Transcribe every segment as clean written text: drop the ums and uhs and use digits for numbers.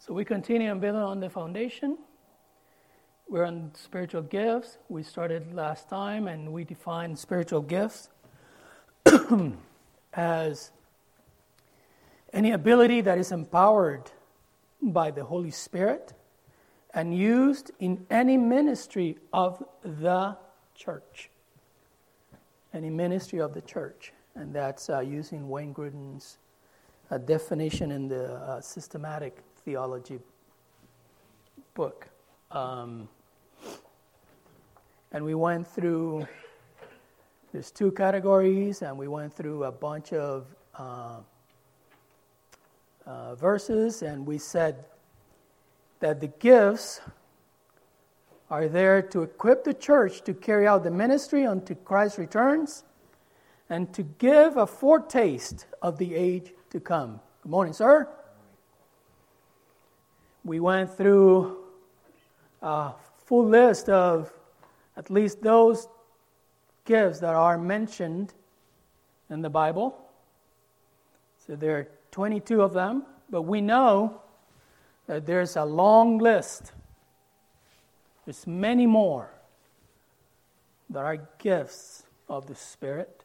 So we continue and building on the foundation. We're on spiritual gifts. We started last time and we defined spiritual gifts as any ability that is empowered by the Holy Spirit and used in any ministry of the church. Any ministry of the church. And that's using Wayne Grudem's definition in the systematic theology book. And we went through, there's two categories, and we went through a bunch of verses, and we said that the gifts are there to equip the church to carry out the ministry until Christ returns and to give a foretaste of the age to come. Good morning, sir. We went through a full list of at least those gifts that are mentioned in the Bible. So there are 22 of them, but we know that there's a long list. There's many more that are gifts of the Spirit.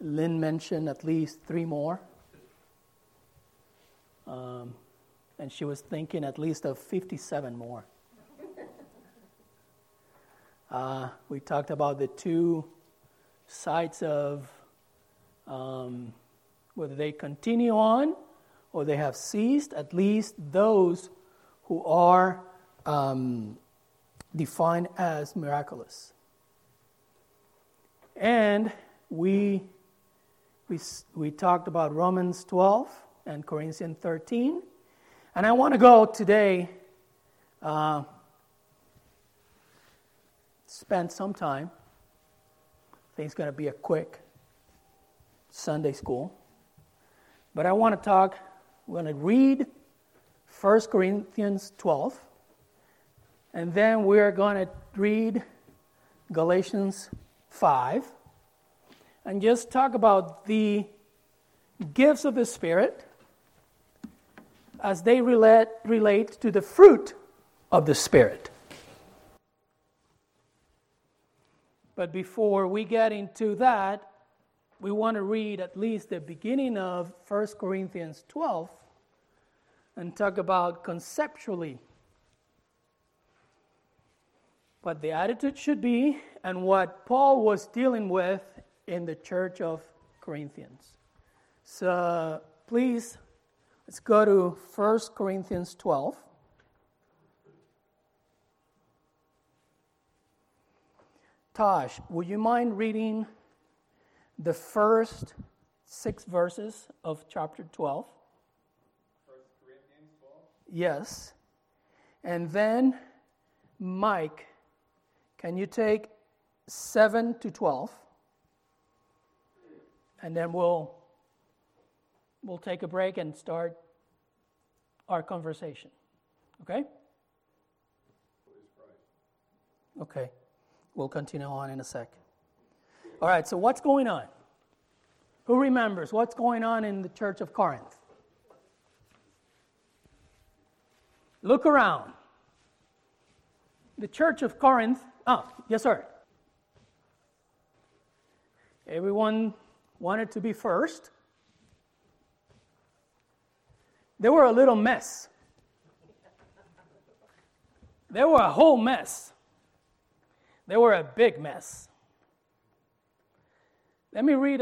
Lynn mentioned at least 3 more. And she was thinking at least of 57 more. We talked about the 2 sides of whether they continue on or they have ceased, at least those who are defined as miraculous. And we talked about Romans 12 and Corinthians 13, and I want to go today spend some time. I think it's going to be a quick Sunday school, but I want to talk. We're going to read 1 Corinthians 12. And then we're going to read Galatians 5 and just talk about the gifts of the Spirit as they relate to the fruit of the Spirit. But before we get into that, we want to read at least the beginning of 1 Corinthians 12 and talk about conceptually what the attitude should be, and what Paul was dealing with in the church of Corinthians. So please, let's go to 1 Corinthians 12. Tosh, would you mind reading the first 6 verses of chapter 12? 1 Corinthians 12? Yes. And then, Mike, can you take 7 to 12? And then we'll take a break and start our conversation. Okay? Okay. We'll continue on in a sec. All right, so what's going on? Who remembers what's going on in the church of Corinth? Look around. The church of Corinth. Oh, yes, sir. Everyone wanted to be first. They were a little mess. They were a whole mess. They were a big mess. Let me read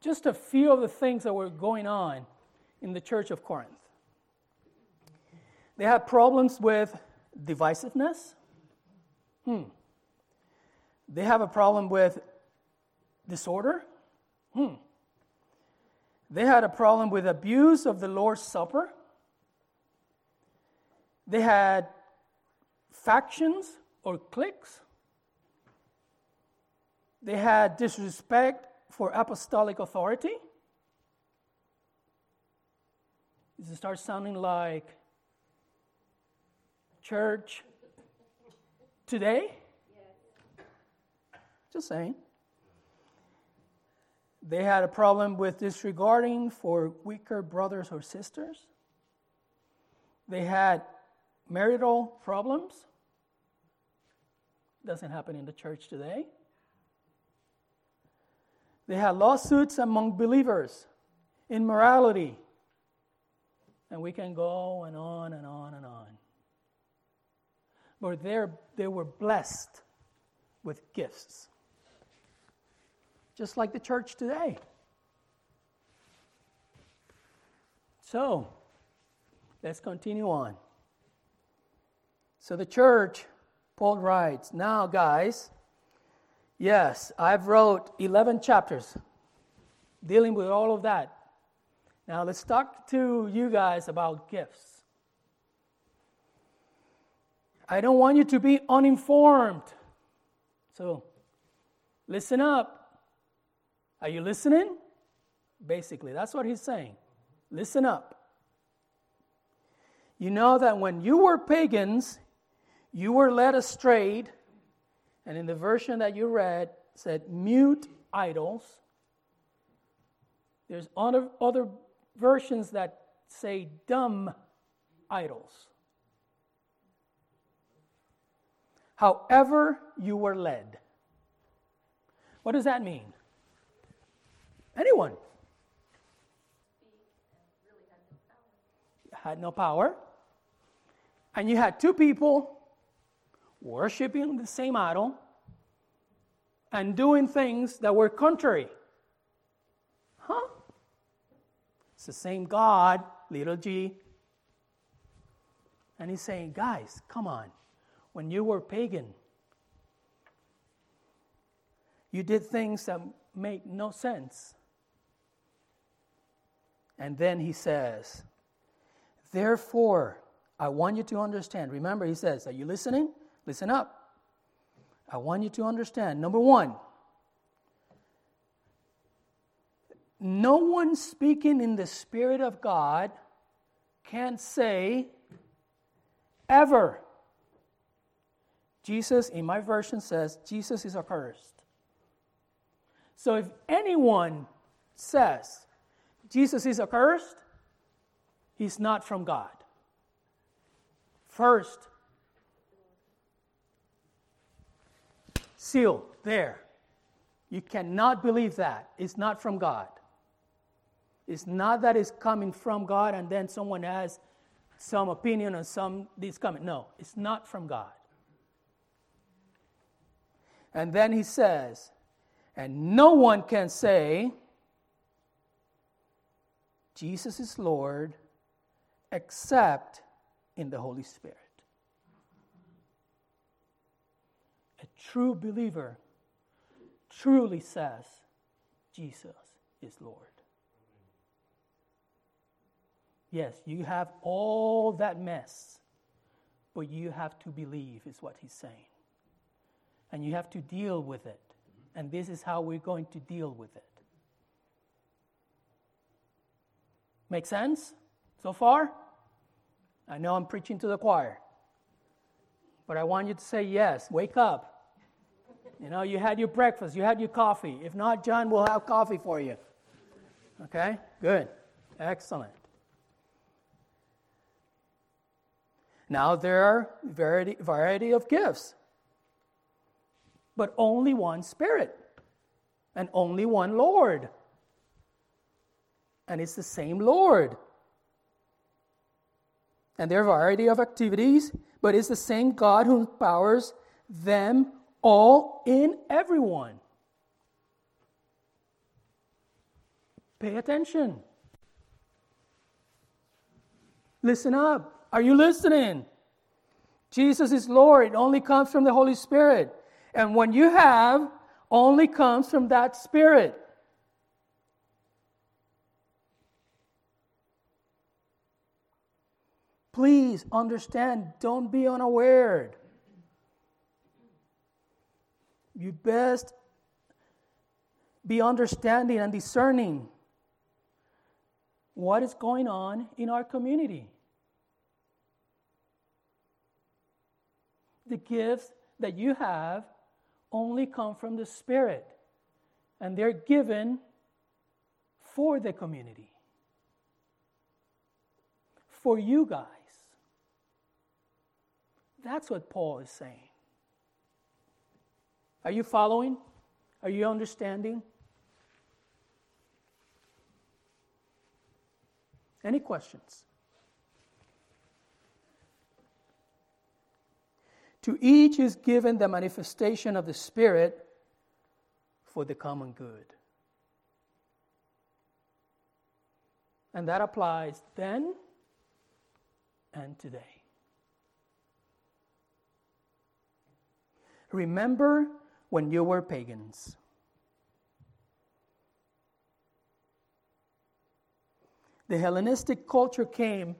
just a few of the things that were going on in the church of Corinth. They had problems with divisiveness. They have a problem with disorder. They had a problem with abuse of the Lord's Supper. They had factions or cliques. They had disrespect for apostolic authority. This starts sounding like church today? Just saying. They had a problem with disregarding for weaker brothers or sisters. They had marital problems. Doesn't happen in the church today. They had lawsuits among believers, immorality. And we can go and on and on and on. But they were blessed with gifts. Just like the church today. So, let's continue on. So the church, Paul writes, now guys, yes, I've wrote 11 chapters dealing with all of that. Now let's talk to you guys about gifts. I don't want you to be uninformed. So listen up. Are you listening? Basically, that's what he's saying. Listen up. You know that when you were pagans, you were led astray, and in the version that you read, said mute idols. There's other versions that say dumb idols. However you were led. What does that mean? Anyone? Had no power. And you had two people worshiping the same idol and doing things that were contrary. Huh? It's the same God, little g. And he's saying, guys, come on. When you were pagan, you did things that make no sense. And then he says, therefore, I want you to understand. Remember, he says, are you listening? Listen up. I want you to understand. Number one, no one speaking in the Spirit of God can say ever. Jesus, in my version, says, Jesus is accursed. So if anyone says, Jesus is accursed, he's not from God. First seal there. You cannot believe that. It's not from God. It's not that it's coming from God and then someone has some opinion on some these coming. No, it's not from God. And then he says, and no one can say, Jesus is Lord, except in the Holy Spirit. A true believer truly says, Jesus is Lord. Yes, you have all that mess, but you have to believe is what he's saying. And you have to deal with it. And this is how we're going to deal with it. Make sense? So far, I know I'm preaching to the choir, but I want you to say yes. Wake up. You know, you had your breakfast, you had your coffee. If not, John will have coffee for you. Okay? Good. Excellent. Now there are variety of gifts, but only one Spirit and only one Lord. And it's the same Lord. And there are a variety of activities, but it's the same God who empowers them all in everyone. Pay attention. Listen up. Are you listening? Jesus is Lord. It only comes from the Holy Spirit. And when you have, only comes from that Spirit. Please understand, don't be unaware. You best be understanding and discerning what is going on in our community. The gifts that you have only come from the Spirit, and they're given for the community, for you guys. That's what Paul is saying. Are you following? Are you understanding? Any questions? To each is given the manifestation of the Spirit for the common good. And that applies then and today. Remember when you were pagans. The Hellenistic culture came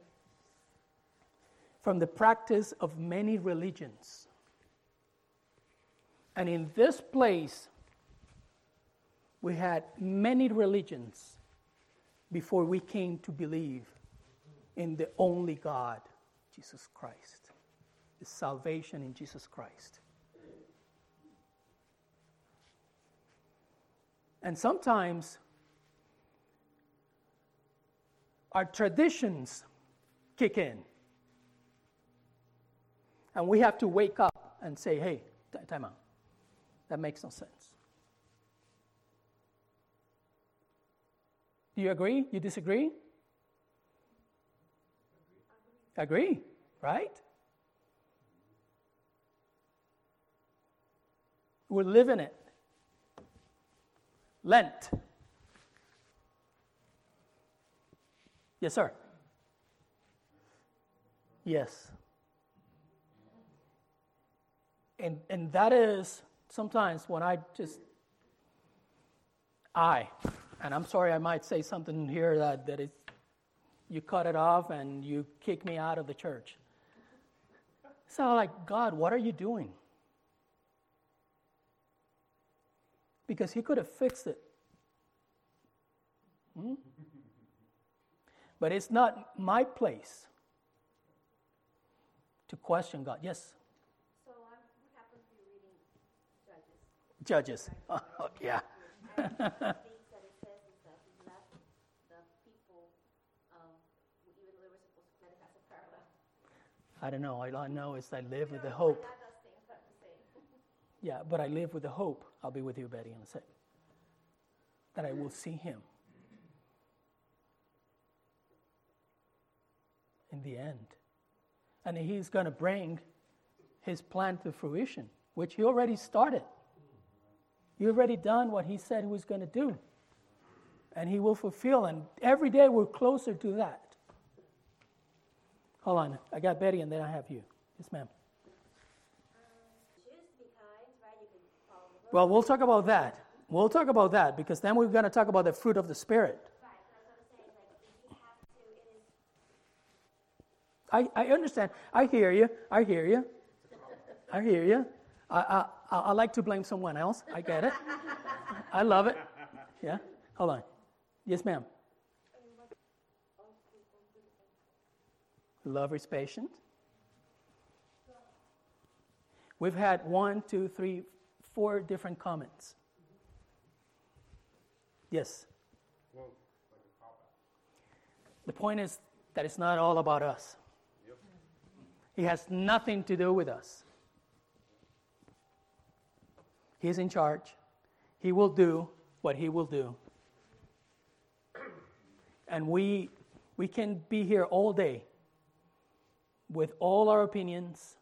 from the practice of many religions. And in this place, we had many religions before we came to believe in the only God, Jesus Christ, the salvation in Jesus Christ. And sometimes our traditions kick in. And we have to wake up and say, hey, time out. That makes no sense. Do you agree? You disagree? Agree, right? We're living it. Lent. Yes, sir. Yes. And that is sometimes when and I'm sorry, I might say something here that is, you cut it off and you kick me out of the church. So like, God, what are you doing? Because he could have fixed it. But it's not my place to question God. Yes? So I happen to be reading Judges. Oh, yeah. I don't know. All I know is I live with the hope. Yeah, but I live with the hope. I'll be with you, Betty, in a sec. That I will see him in the end. And he's going to bring his plan to fruition, which he already started. He already done what he said he was going to do. And he will fulfill. And every day we're closer to that. Hold on, I got Betty and then I have you. Yes, ma'am. Well, we'll talk about that. We'll talk about that because then we're going to talk about the fruit of the Spirit. I understand. I hear you. I like to blame someone else. I get it. I love it. Yeah. Hold on. Yes, ma'am. Love is patient. We've had 4 different comments. Yes? The point is that it's not all about us. It has nothing to do with us. He's in charge. He will do what he will do. And we can be here all day with all our opinions,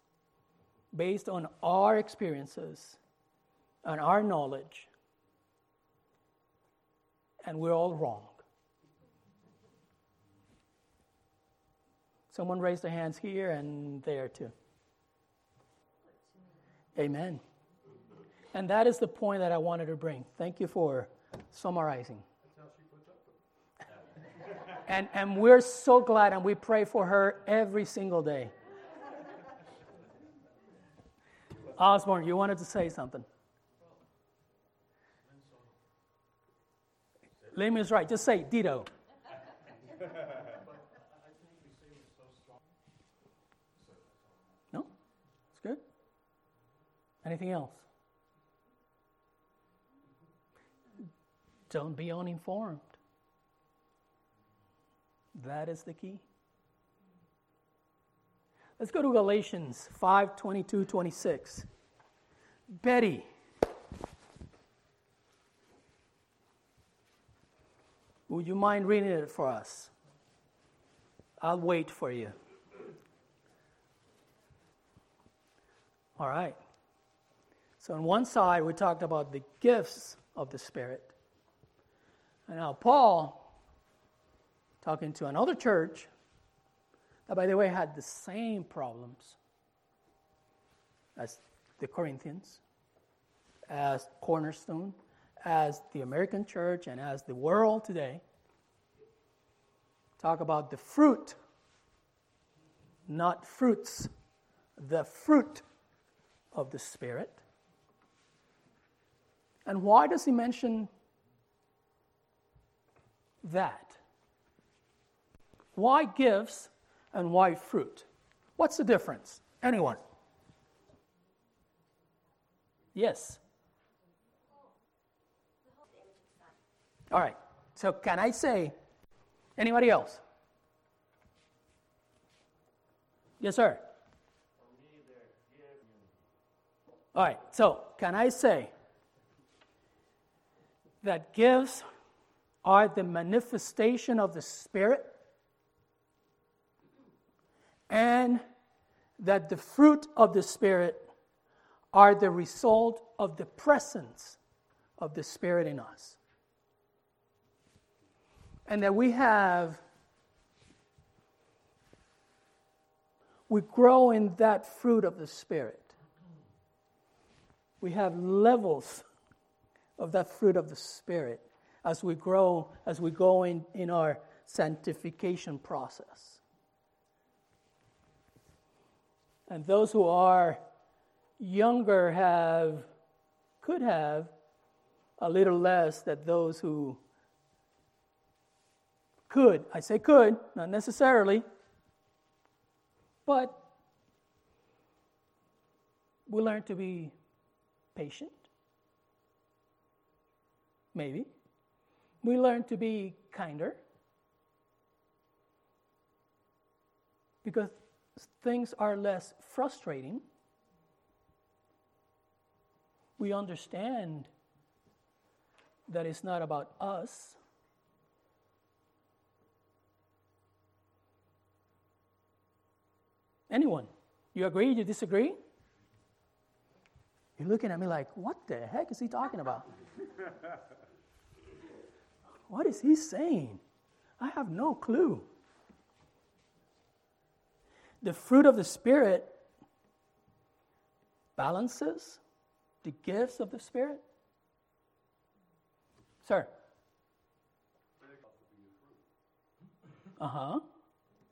based on our experiences and our knowledge, and we're all wrong. Someone raised their hands here and there too. Amen. And that is the point that I wanted to bring. Thank you for summarizing. And we're so glad, and we pray for her every single day. Osborne, you wanted to say something. Lim is right. Just say ditto. No? It's good? Anything else? Don't be uninformed. That is the key. Let's go to Galatians 5:22-26. Betty. Would you mind reading it for us? I'll wait for you. All right. So on one side, we talked about the gifts of the Spirit. And now Paul, talking to another church, that, by the way, had the same problems as the Corinthians, as Cornerstone, as the American church, and as the world today. Talk about the fruit, not fruits, the fruit of the Spirit. And why does he mention that? Why gifts and why fruit? What's the difference? Anyone? Yes. All right. So can I say, anybody else? Yes, sir. All right. So can I say that gifts are the manifestation of the Spirit and that the fruit of the Spirit are the result of the presence of the Spirit in us? And that we grow in that fruit of the Spirit. We have levels of that fruit of the Spirit as we grow, as we go in our sanctification process. And those who are younger could have a little less than those who could. I say could, not necessarily, but we learn to be patient. Maybe. We learn to be kinder because things are less frustrating. We understand that it's not about us. Anyone? You agree? You disagree? You're looking at me like, what the heck is he talking about? What is he saying? I have no clue. The fruit of the Spirit balances the gifts of the Spirit. Sir? Uh-huh.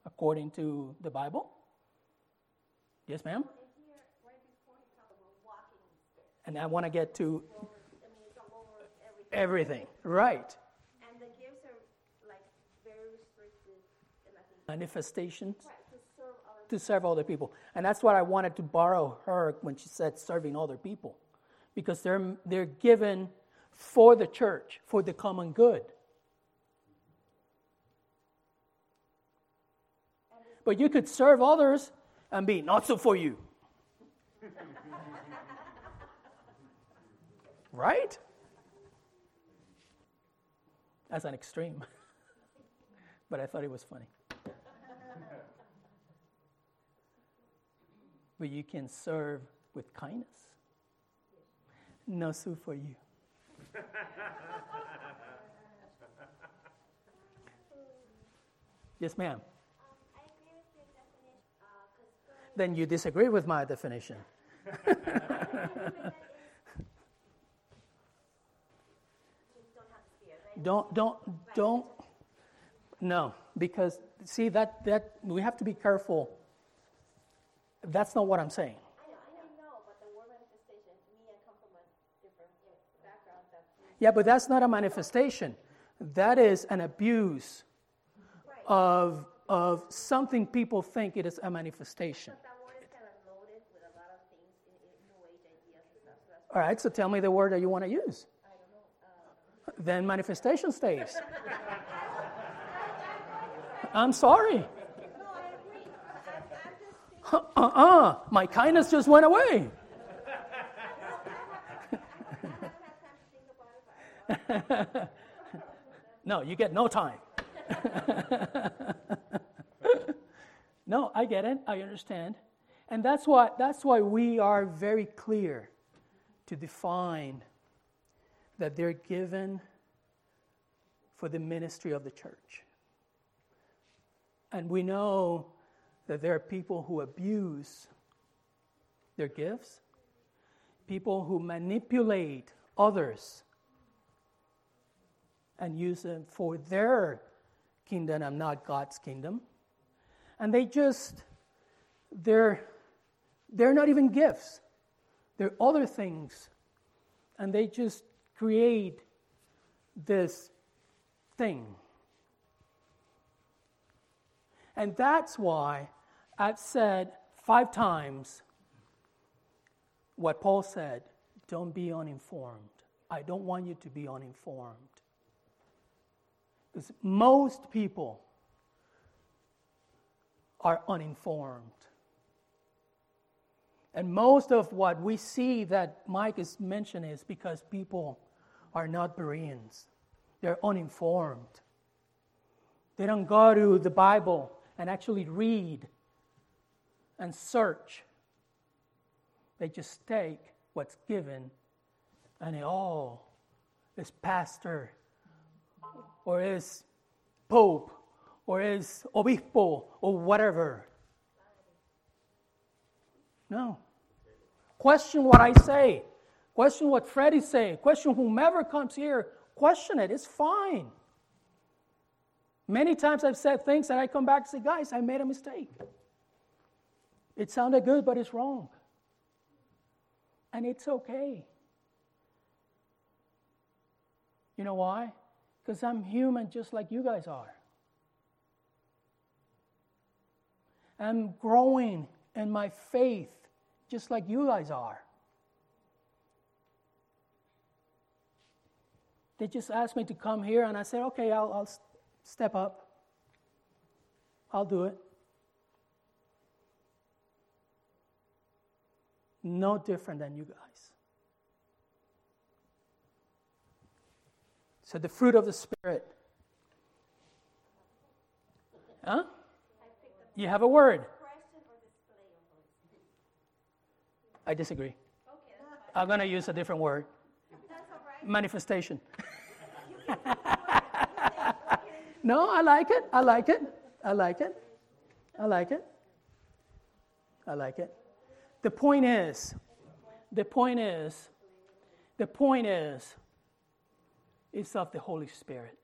According to the Bible? Yes, ma'am? And I want to get to everything. Right. And the gifts are like very restricted. Manifestations. Right, to serve other people. And that's what I wanted to borrow her when she said serving other people. Because they're given for the church, for the common good. But you could serve others and be not so for you. Right? That's an extreme. But I thought it was funny. But you can serve with kindness. No sue for you. Yes, ma'am. I agree with your definition. Then you disagree with my definition. Don't. No, because see that we have to be careful. That's not what I'm saying. I know, but the word manifestation, me and come from a different background. Yeah, but that's not a manifestation. That is an abuse of something people think it is a manifestation. But that word is kind of loaded with a lot of things in New Age ideas and stuff. So all right, so tell me the word that you want to use. Then manifestation stays. I'm sorry. My kindness just went away. No, you get no time. No, I get it. I understand. And that's why we are very clear to define that they're given for the ministry of the church. And we know that there are people who abuse their gifts, people who manipulate others and use them for their kingdom and not God's kingdom. And they're not even gifts. They're other things. And they just create this thing. And that's why I've said 5 times what Paul said, don't be uninformed. I don't want you to be uninformed. Because most people are uninformed. And most of what we see that Mike is mentioning is because people are not Bereans. They're uninformed. They don't go to the Bible and actually read and search. They just take what's given and it all is pastor or is pope or is obispo or whatever. No. Question what I say. Question what Freddie say. Question whomever comes here. Question it. It's fine. Many times I've said things and I come back and say, guys, I made a mistake. It sounded good, but it's wrong. And it's okay. You know why? Because I'm human just like you guys are. I'm growing in my faith just like you guys are. They just asked me to come here and I said, okay, I'll step up. I'll do it. No different than you guys. So the fruit of the Spirit. Huh? You have a word. I disagree. I'm going to use a different word. Manifestation. No, I like it. I like it. I like it. I like it. I like it. The point is, it's of the Holy Spirit.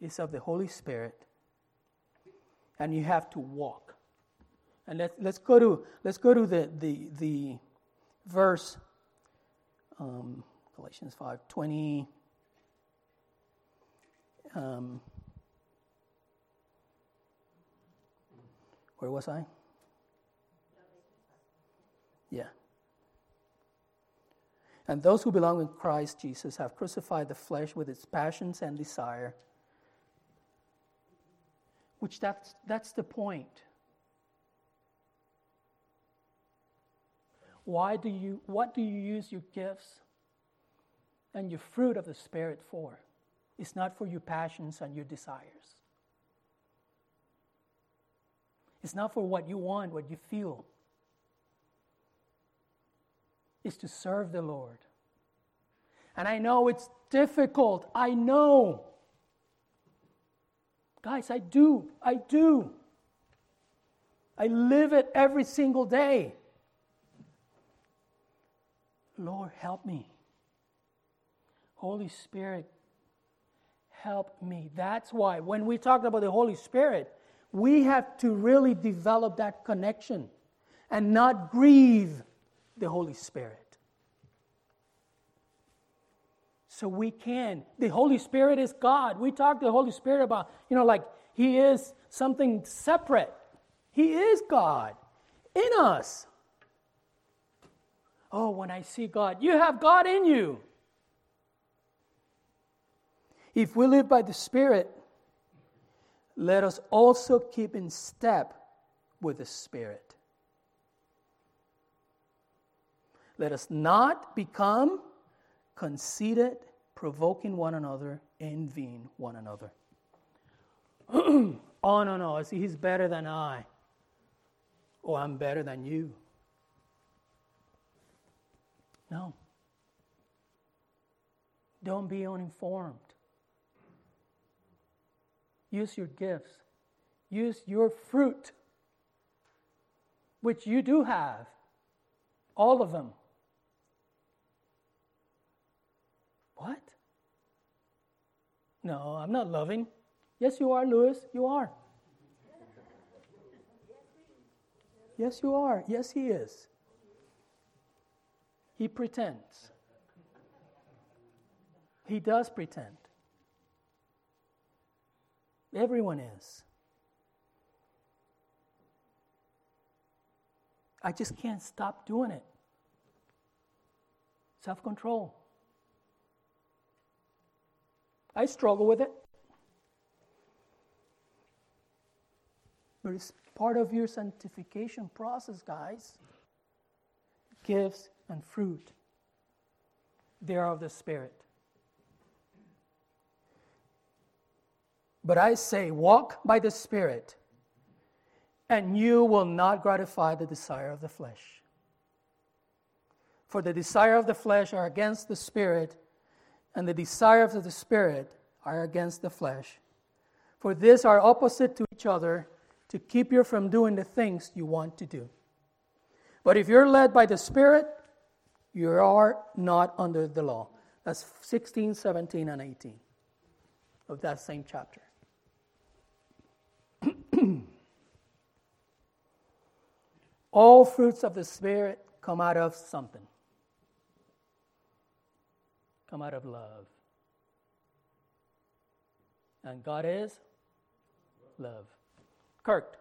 It's of the Holy Spirit. And you have to walk. And let's go to the verse. Galatians 5:20. Where was I? Yeah. And those who belong in Christ Jesus have crucified the flesh with its passions and desire. Which that's the point. What do you use your gifts and your fruit of the Spirit for? It's not for your passions and your desires. It's not for what you want, what you feel. It's to serve the Lord. And I know it's difficult. I know. Guys, I do. I live it every single day. Lord, help me. Holy Spirit, help me. That's why when we talk about the Holy Spirit, we have to really develop that connection and not grieve the Holy Spirit. So we can. The Holy Spirit is God. We talk to the Holy Spirit about, like He is something separate. He is God in us. Oh, when I see God, you have God in you. If we live by the Spirit, let us also keep in step with the Spirit. Let us not become conceited, provoking one another, envying one another. Oh, no, see, he's better than I. Oh, I'm better than you. No. Don't be uninformed. Use your gifts. Use your fruit, which you do have, all of them. What? No, I'm not loving. Yes, you are, Lewis. You are. Yes, you are. Yes, he is. He pretends. He does pretend. Everyone is. I just can't stop doing it. Self-control. I struggle with it. But it's part of your sanctification process, guys. Gifts and fruit. They are of the Spirit. But I say, walk by the Spirit, and you will not gratify the desire of the flesh. For the desire of the flesh are against the Spirit, and the desires of the Spirit are against the flesh. For these are opposite to each other, to keep you from doing the things you want to do. But if you're led by the Spirit, you are not under the law. That's 16, 17, and 18 of that same chapter. All fruits of the Spirit come out of something. Come out of love. And God is love. Kirk.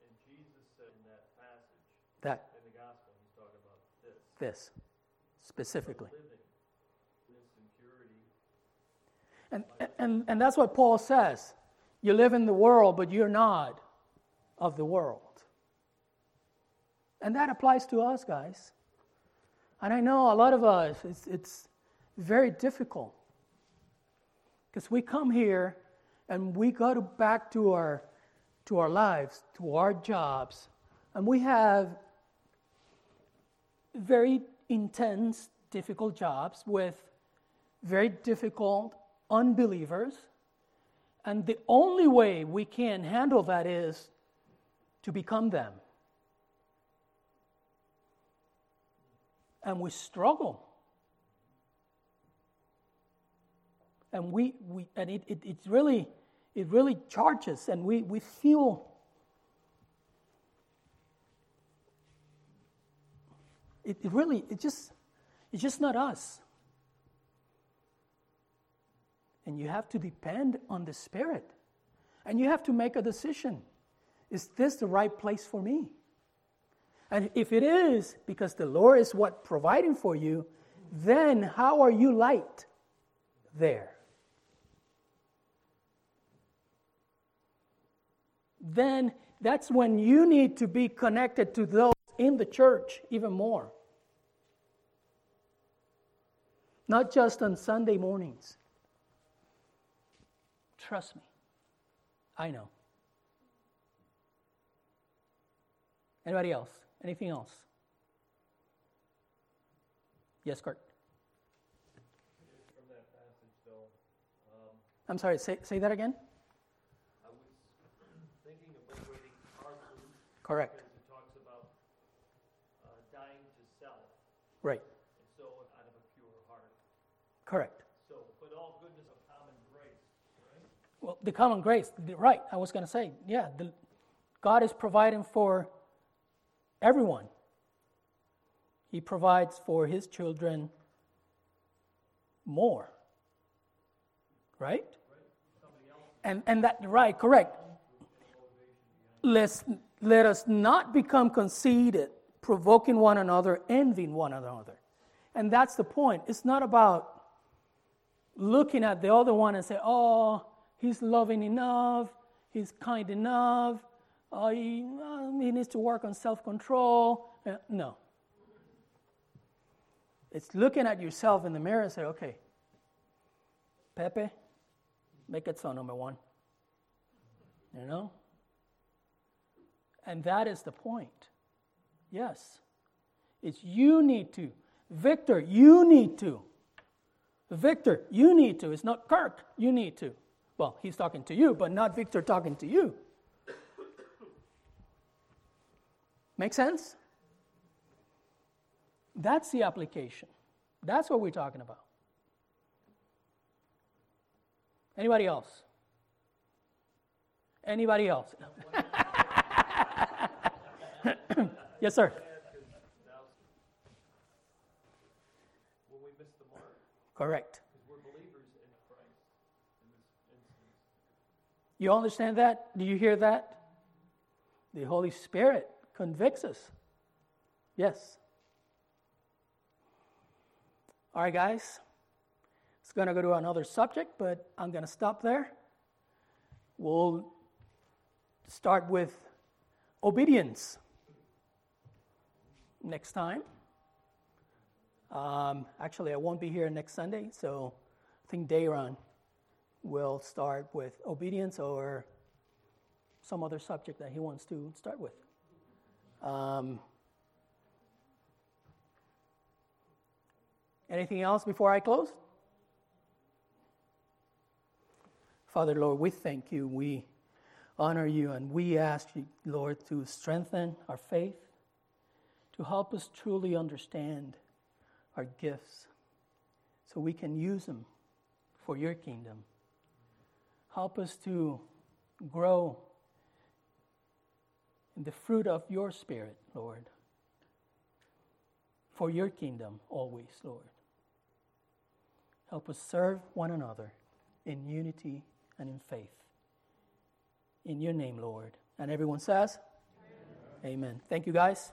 And Jesus said in that passage, in the gospel, he's talking about this. This, specifically. And that's what Paul says. You live in the world, but you're not of the world. And that applies to us, guys. And I know a lot of us, it's very difficult. Because we come here, and we go back to our lives, to our jobs, and we have very intense, difficult jobs with very difficult unbelievers, and the only way we can handle that is to become them. And we struggle. And it really charges, and we feel it's just not us. And you have to depend on the Spirit, and you have to make a decision: is this the right place for me? And if it is, because the Lord is what providing for you, then how are you light there? Then that's when you need to be connected to those in the church even more. Not just on Sunday mornings. Trust me. I know. Anybody else? Anything else? Yes, Kurt. From that passage, though, I'm sorry, say that again? Correct. Because it talks about dying to self. Right. And so out of a pure heart. Correct. So, but all goodness of common grace, right? Well, the common grace, right. I was going to say, yeah, God is providing for everyone. He provides for his children more. Right? Somebody else. And that, right, correct. Let us not become conceited, provoking one another, envying one another. And that's the point. It's not about looking at the other one and say, oh, he's loving enough, he's kind enough, he needs to work on self-control. No. It's looking at yourself in the mirror and say, okay, Pepe, make it so, number one. You know? And that is the point. Yes. It's you need to. Victor, you need to. Victor, you need to. It's not Kirk, you need to. Well, he's talking to you, but not Victor talking to you. Make sense? That's the application. That's what we're talking about. Anybody else? Anybody else? Yes, sir. Will we miss the mark? Correct. Because we're believers in Christ in this instance. You understand that? Do you hear that? The Holy Spirit convicts us. Yes. All right, guys. It's going to go to another subject, but I'm going to stop there. We'll start with obedience next time. Actually, I won't be here next Sunday, so I think Dayron will start with obedience or some other subject that he wants to start with. Anything else before I close? Father, Lord, we thank you, we honor you, and we ask you, Lord, to strengthen our faith, to help us truly understand our gifts so we can use them for your kingdom. Help us to grow in the fruit of your Spirit, Lord, for your kingdom always, Lord. Help us serve one another in unity and in faith. In your name, Lord. And everyone says, amen. Amen. Thank you, guys.